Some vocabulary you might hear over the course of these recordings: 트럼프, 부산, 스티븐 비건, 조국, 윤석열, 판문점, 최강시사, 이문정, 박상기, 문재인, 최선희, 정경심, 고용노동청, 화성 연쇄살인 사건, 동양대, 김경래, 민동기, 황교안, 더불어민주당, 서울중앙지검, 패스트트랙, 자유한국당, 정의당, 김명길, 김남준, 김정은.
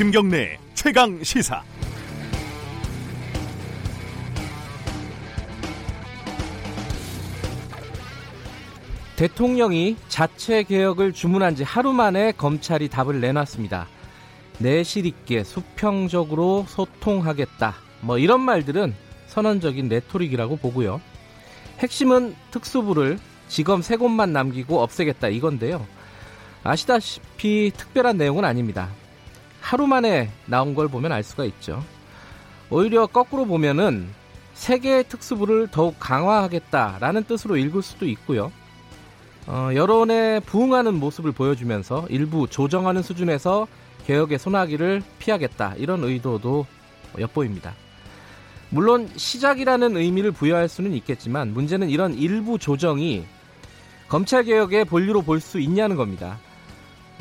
김경래 최강시사. 대통령이 자체 개혁을 주문한 지 하루 만에 검찰이 답을 내놨습니다. 내실 있게 수평적으로 소통하겠다. 이런 말들은 선언적인 레토릭이라고 보고요. 핵심은 특수부를 지검 세 곳만 남기고 없애겠다 이건데요. 아시다시피 특별한 내용은 아닙니다. 하루 만에 나온 걸 보면 알 수가 있죠. 오히려 거꾸로 보면은 세 개의 특수부를 더욱 강화하겠다라는 뜻으로 읽을 수도 있고요. 여론에 부응하는 모습을 보여주면서 일부 조정하는 수준에서 개혁의 소나기를 피하겠다 이런 의도도 엿보입니다. 물론 시작이라는 의미를 부여할 수는 있겠지만 문제는 이런 일부 조정이 검찰개혁의 본류로 볼 수 있냐는 겁니다.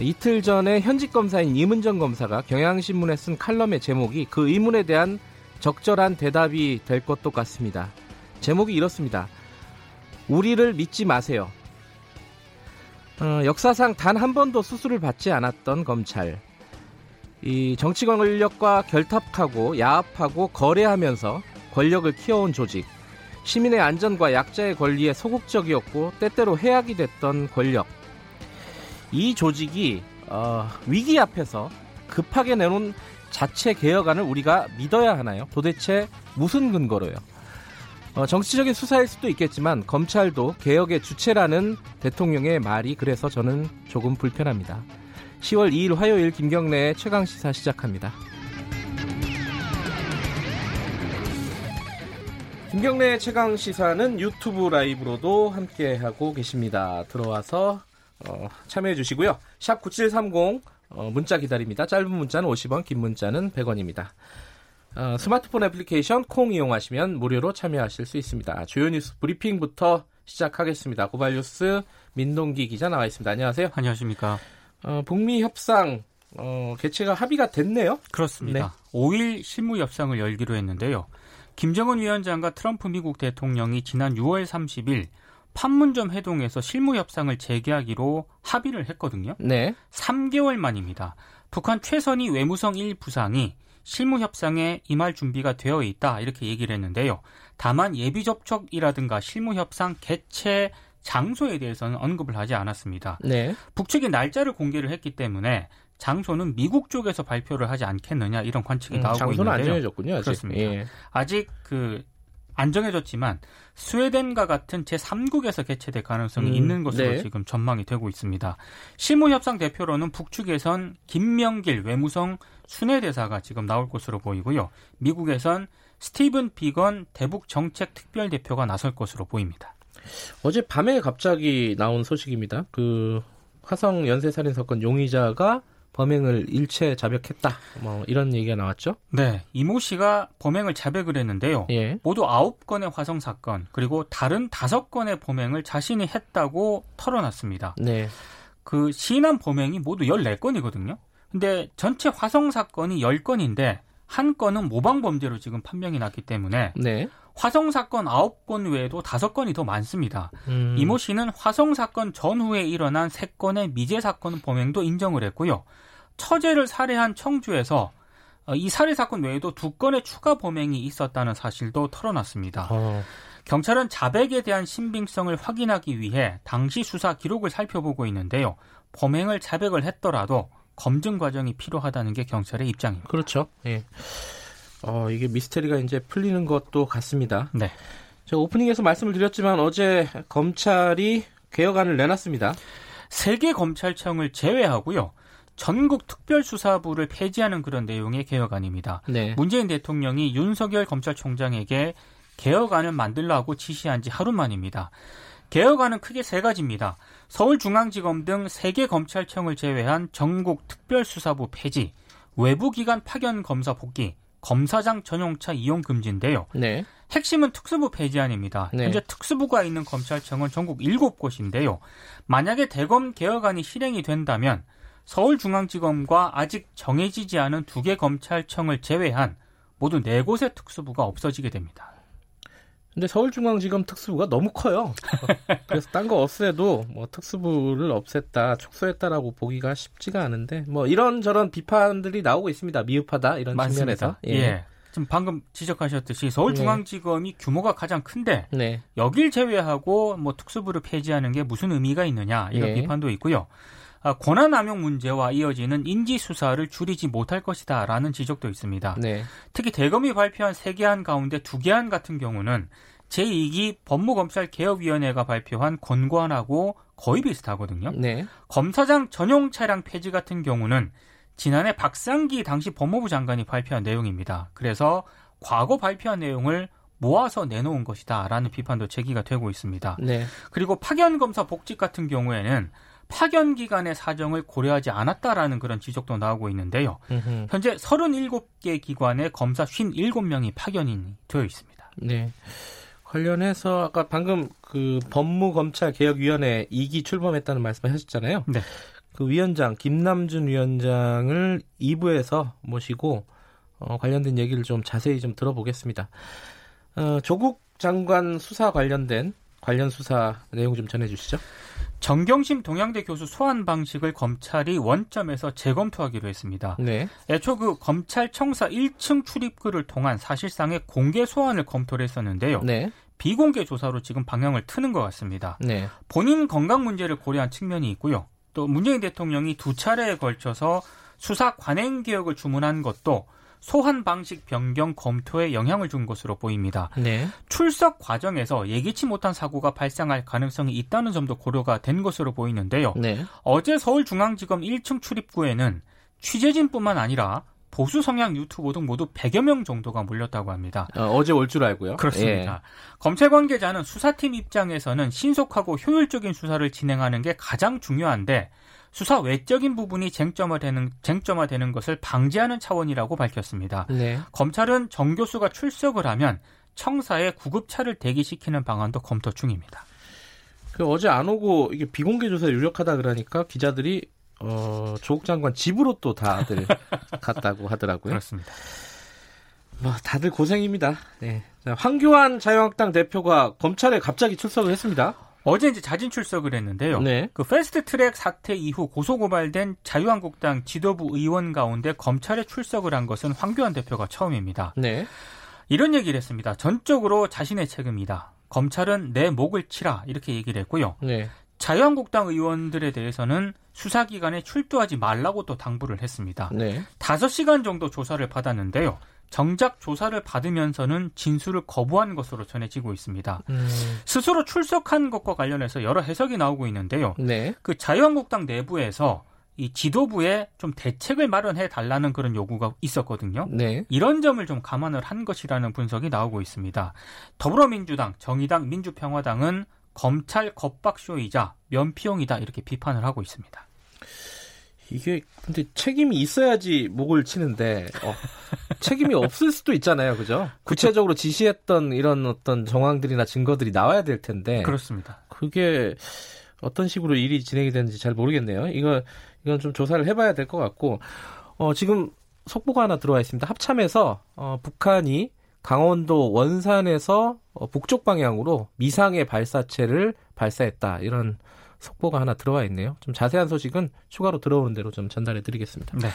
이틀 전에 현직 검사인 이문정 검사가 경향신문에 쓴 칼럼의 제목이 그 의문에 대한 적절한 대답이 될 것도 같습니다. 제목이 이렇습니다. 우리를 믿지 마세요. 역사상 단 한 번도 수술을 받지 않았던 검찰. 이 정치 권력과 결탁하고 야합하고 거래하면서 권력을 키워온 조직. 시민의 안전과 약자의 권리에 소극적이었고 때때로 해악이 됐던 권력. 이 조직이 위기 앞에서 급하게 내놓은 자체 개혁안을 우리가 믿어야 하나요? 도대체 무슨 근거로요? 정치적인 수사일 수도 있겠지만 검찰도 개혁의 주체라는 대통령의 말이 그래서 저는 조금 불편합니다. 10월 2일 화요일 김경래의 최강시사 시작합니다. 김경래의 최강시사는 유튜브 라이브로도 함께하고 계십니다. 들어와서 참여해 주시고요. 샵 9730 문자 기다립니다. 짧은 문자는 50원, 긴 문자는 100원입니다. 스마트폰 애플리케이션 콩 이용하시면 무료로 참여하실 수 있습니다. 주요 뉴스 브리핑부터 시작하겠습니다. 고발뉴스 민동기 기자 나와 있습니다. 안녕하세요. 안녕하십니까. 북미 협상 개최가 합의가 됐네요. 그렇습니다. 네. 5일 실무 협상을 열기로 했는데요. 김정은 위원장과 트럼프 미국 대통령이 지난 6월 30일 판문점 회동에서 실무 협상을 재개하기로 합의를 했거든요. 네. 3개월 만입니다. 북한 최선희 외무성 1부상이 실무 협상에 임할 준비가 되어 있다 이렇게 얘기를 했는데요. 다만 예비 접촉이라든가 실무 협상 개최 장소에 대해서는 언급을 하지 않았습니다. 네. 북측이 날짜를 공개를 했기 때문에 장소는 미국 쪽에서 발표를 하지 않겠느냐 이런 관측이 나오고 있는데요. 장소는 안 정해졌군요. 아직. 그렇습니다. 예. 아직 안 정해졌지만 스웨덴과 같은 제3국에서 개최될 가능성이 있는 것으로 네. 지금 전망이 되고 있습니다. 실무 협상 대표로는 북측에선 김명길 외무성 순회대사가 지금 나올 것으로 보이고요. 미국에선 스티븐 비건 대북 정책 특별대표가 나설 것으로 보입니다. 어제 밤에 갑자기 나온 소식입니다. 화성 연쇄살인 사건 용의자가 범행을 일체 자백했다. 이런 얘기가 나왔죠? 네. 이모 씨가 범행을 자백을 했는데요. 예. 모두 9건의 화성 사건 그리고 다른 5건의 범행을 자신이 했다고 털어놨습니다. 네. 시인한 범행이 모두 14건이거든요. 근데 전체 화성 사건이 10건인데 한 건은 모방 범죄로 지금 판명이 났기 때문에 네. 화성 사건 9건 외에도 5건이 더 많습니다. 이모 씨는 화성 사건 전후에 일어난 3건의 미제 사건 범행도 인정을 했고요. 처제를 살해한 청주에서 이 살해 사건 외에도 2건의 추가 범행이 있었다는 사실도 털어놨습니다. 경찰은 자백에 대한 신빙성을 확인하기 위해 당시 수사 기록을 살펴보고 있는데요. 범행을 자백을 했더라도 검증 과정이 필요하다는 게 경찰의 입장입니다. 그렇죠. 예. 이게 미스터리가 이제 풀리는 것도 같습니다. 네. 제가 오프닝에서 말씀을 드렸지만 어제 검찰이 개혁안을 내놨습니다. 3개 검찰청을 제외하고요. 전국 특별수사부를 폐지하는 그런 내용의 개혁안입니다. 네. 문재인 대통령이 윤석열 검찰총장에게 개혁안을 만들라고 지시한 지 하루 만입니다. 개혁안은 크게 3가지입니다. 서울중앙지검 등 3개 검찰청을 제외한 전국 특별수사부 폐지, 외부기관 파견 검사 복귀, 검사장 전용차 이용 금지인데요. 네. 핵심은 특수부 폐지안입니다. 네. 현재 특수부가 있는 검찰청은 전국 7곳인데요. 만약에 대검 개혁안이 실행이 된다면 서울중앙지검과 아직 정해지지 않은 2개 검찰청을 제외한 모두 4곳의 특수부가 없어지게 됩니다. 근데 서울중앙지검 특수부가 너무 커요. 그래서 딴 거 없애도 뭐 특수부를 없앴다, 축소했다라고 보기가 쉽지가 않은데 뭐 이런저런 비판들이 나오고 있습니다. 미흡하다 이런 맞습니다. 측면에서. 예. 지금 방금 지적하셨듯이 서울중앙지검이 네. 규모가 가장 큰데 네. 여길 제외하고 뭐 특수부를 폐지하는 게 무슨 의미가 있느냐 이런 네. 비판도 있고요. 권한남용 문제와 이어지는 인지수사를 줄이지 못할 것이다 라는 지적도 있습니다. 네. 특히 대검이 발표한 3개안 가운데 2개안 같은 경우는 제2기 법무검찰개혁위원회가 발표한 권고안하고 거의 비슷하거든요. 네. 검사장 전용 차량 폐지 같은 경우는 지난해 박상기 당시 법무부 장관이 발표한 내용입니다. 그래서 과거 발표한 내용을 모아서 내놓은 것이다 라는 비판도 제기가 되고 있습니다. 네. 그리고 파견검사 복직 같은 경우에는 파견 기간의 사정을 고려하지 않았다라는 그런 지적도 나오고 있는데요. 현재 37개 기관의 검사 57명이 파견이 되어 있습니다. 네. 관련해서 아까 방금 그 법무검찰개혁위원회 2기 출범했다는 말씀을 하셨잖아요. 네. 그 위원장 김남준 위원장을 2부에서 모시고 관련된 얘기를 좀 자세히 좀 들어보겠습니다. 조국 장관 수사 관련 수사 내용 좀 전해주시죠. 정경심 동양대 교수 소환 방식을 검찰이 원점에서 재검토하기로 했습니다. 네. 애초 그 검찰청사 1층 출입구를 통한 사실상의 공개 소환을 검토를 했었는데요. 네. 비공개 조사로 지금 방향을 트는 것 같습니다. 네. 본인 건강 문제를 고려한 측면이 있고요. 또 문재인 대통령이 2차례에 걸쳐서 수사 관행 개혁을 주문한 것도 소환 방식 변경 검토에 영향을 준 것으로 보입니다. 네. 출석 과정에서 예기치 못한 사고가 발생할 가능성이 있다는 점도 고려가 된 것으로 보이는데요. 네. 어제 서울중앙지검 1층 출입구에는 취재진뿐만 아니라 보수 성향 유튜버 등 모두 100여 명 정도가 몰렸다고 합니다. 어제 올 줄 알고요. 그렇습니다. 예. 검찰 관계자는 수사팀 입장에서는 신속하고 효율적인 수사를 진행하는 게 가장 중요한데 수사 외적인 부분이 쟁점화되는 것을 방지하는 차원이라고 밝혔습니다. 네. 검찰은 정 교수가 출석을 하면 청사에 구급차를 대기시키는 방안도 검토 중입니다. 어제 안 오고 이게 비공개 조사에 유력하다 그러니까 기자들이 조국 장관 집으로 또 다들 갔다고 하더라고요. 그렇습니다. 뭐 다들 고생입니다. 네. 황교안 자유한국당 대표가 검찰에 갑자기 출석을 했습니다. 어제 이제 자진 출석을 했는데요. 네. 그 패스트트랙 사태 이후 고소고발된 자유한국당 지도부 의원 가운데 검찰에 출석을 한 것은 황교안 대표가 처음입니다. 네. 이런 얘기를 했습니다. 전적으로 자신의 책임이다. 검찰은 내 목을 치라 이렇게 얘기를 했고요. 네. 자유한국당 의원들에 대해서는 수사기관에 출두하지 말라고 또 당부를 했습니다. 네. 5시간 정도 조사를 받았는데요. 정작 조사를 받으면서는 진술을 거부한 것으로 전해지고 있습니다. 스스로 출석한 것과 관련해서 여러 해석이 나오고 있는데요. 네. 그 자유한국당 내부에서 이 지도부에 좀 대책을 마련해 달라는 그런 요구가 있었거든요. 네. 이런 점을 좀 감안을 한 것이라는 분석이 나오고 있습니다. 더불어민주당, 정의당, 민주평화당은 검찰 겁박쇼이자 면피용이다 이렇게 비판을 하고 있습니다. 이게 근데 책임이 있어야지 목을 치는데 책임이 없을 수도 있잖아요, 그죠? 구체적으로 지시했던 이런 어떤 정황들이나 증거들이 나와야 될 텐데 그렇습니다. 그게 어떤 식으로 일이 진행이 되는지 잘 모르겠네요. 이건 좀 조사를 해봐야 될 것 같고 지금 속보가 하나 들어와 있습니다. 합참에서 북한이 강원도 원산에서 북쪽 방향으로 미상의 발사체를 발사했다 이런. 속보가 하나 들어와 있네요. 좀 자세한 소식은 추가로 들어오는 대로 좀 전달해 드리겠습니다. 네.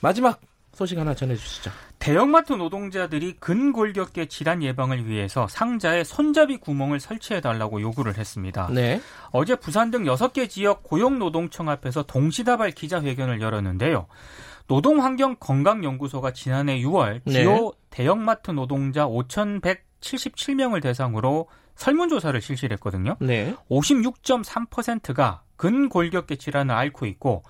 마지막 소식 하나 전해주시죠. 대형마트 노동자들이 근골격계 질환 예방을 위해서 상자에 손잡이 구멍을 설치해달라고 요구를 했습니다. 네. 어제 부산 등 6개 지역 고용노동청 앞에서 동시다발 기자회견을 열었는데요. 노동환경건강연구소가 지난해 6월 주요 대형마트 노동자 5,177명을 대상으로 설문조사를 실시를 했거든요. 네. 56.3%가 근골격계 질환을 앓고 있고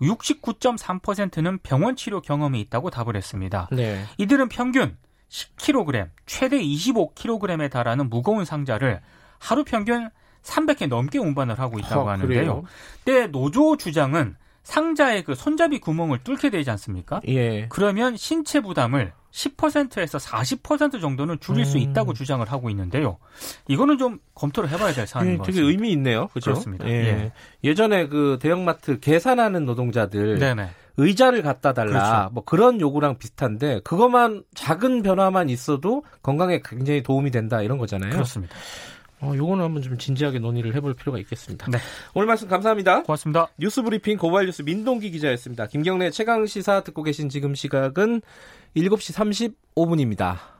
69.3%는 병원 치료 경험이 있다고 답을 했습니다. 네. 이들은 평균 10kg, 최대 25kg에 달하는 무거운 상자를 하루 평균 300회 넘게 운반을 하고 있다고 하는데요. 그때 노조 주장은 상자의 그 손잡이 구멍을 뚫게 되지 않습니까? 예. 그러면 신체 부담을 10%에서 40% 정도는 줄일 수 있다고 주장을 하고 있는데요. 이거는 좀 검토를 해봐야 될 사안인 것 같습니다. 되게 의미 있네요. 그렇죠? 그렇습니다. 예. 예전에 그 대형마트 계산하는 노동자들 네네. 의자를 갖다 달라 그렇죠. 뭐 그런 요구랑 비슷한데 그것만 작은 변화만 있어도 건강에 굉장히 도움이 된다 이런 거잖아요. 그렇습니다. 요거는 한번 좀 진지하게 논의를 해볼 필요가 있겠습니다. 네. 오늘 말씀 감사합니다. 고맙습니다. 뉴스브리핑 고발뉴스 민동기 기자였습니다. 김경래 최강시사 듣고 계신 지금 시각은 7시 35분입니다.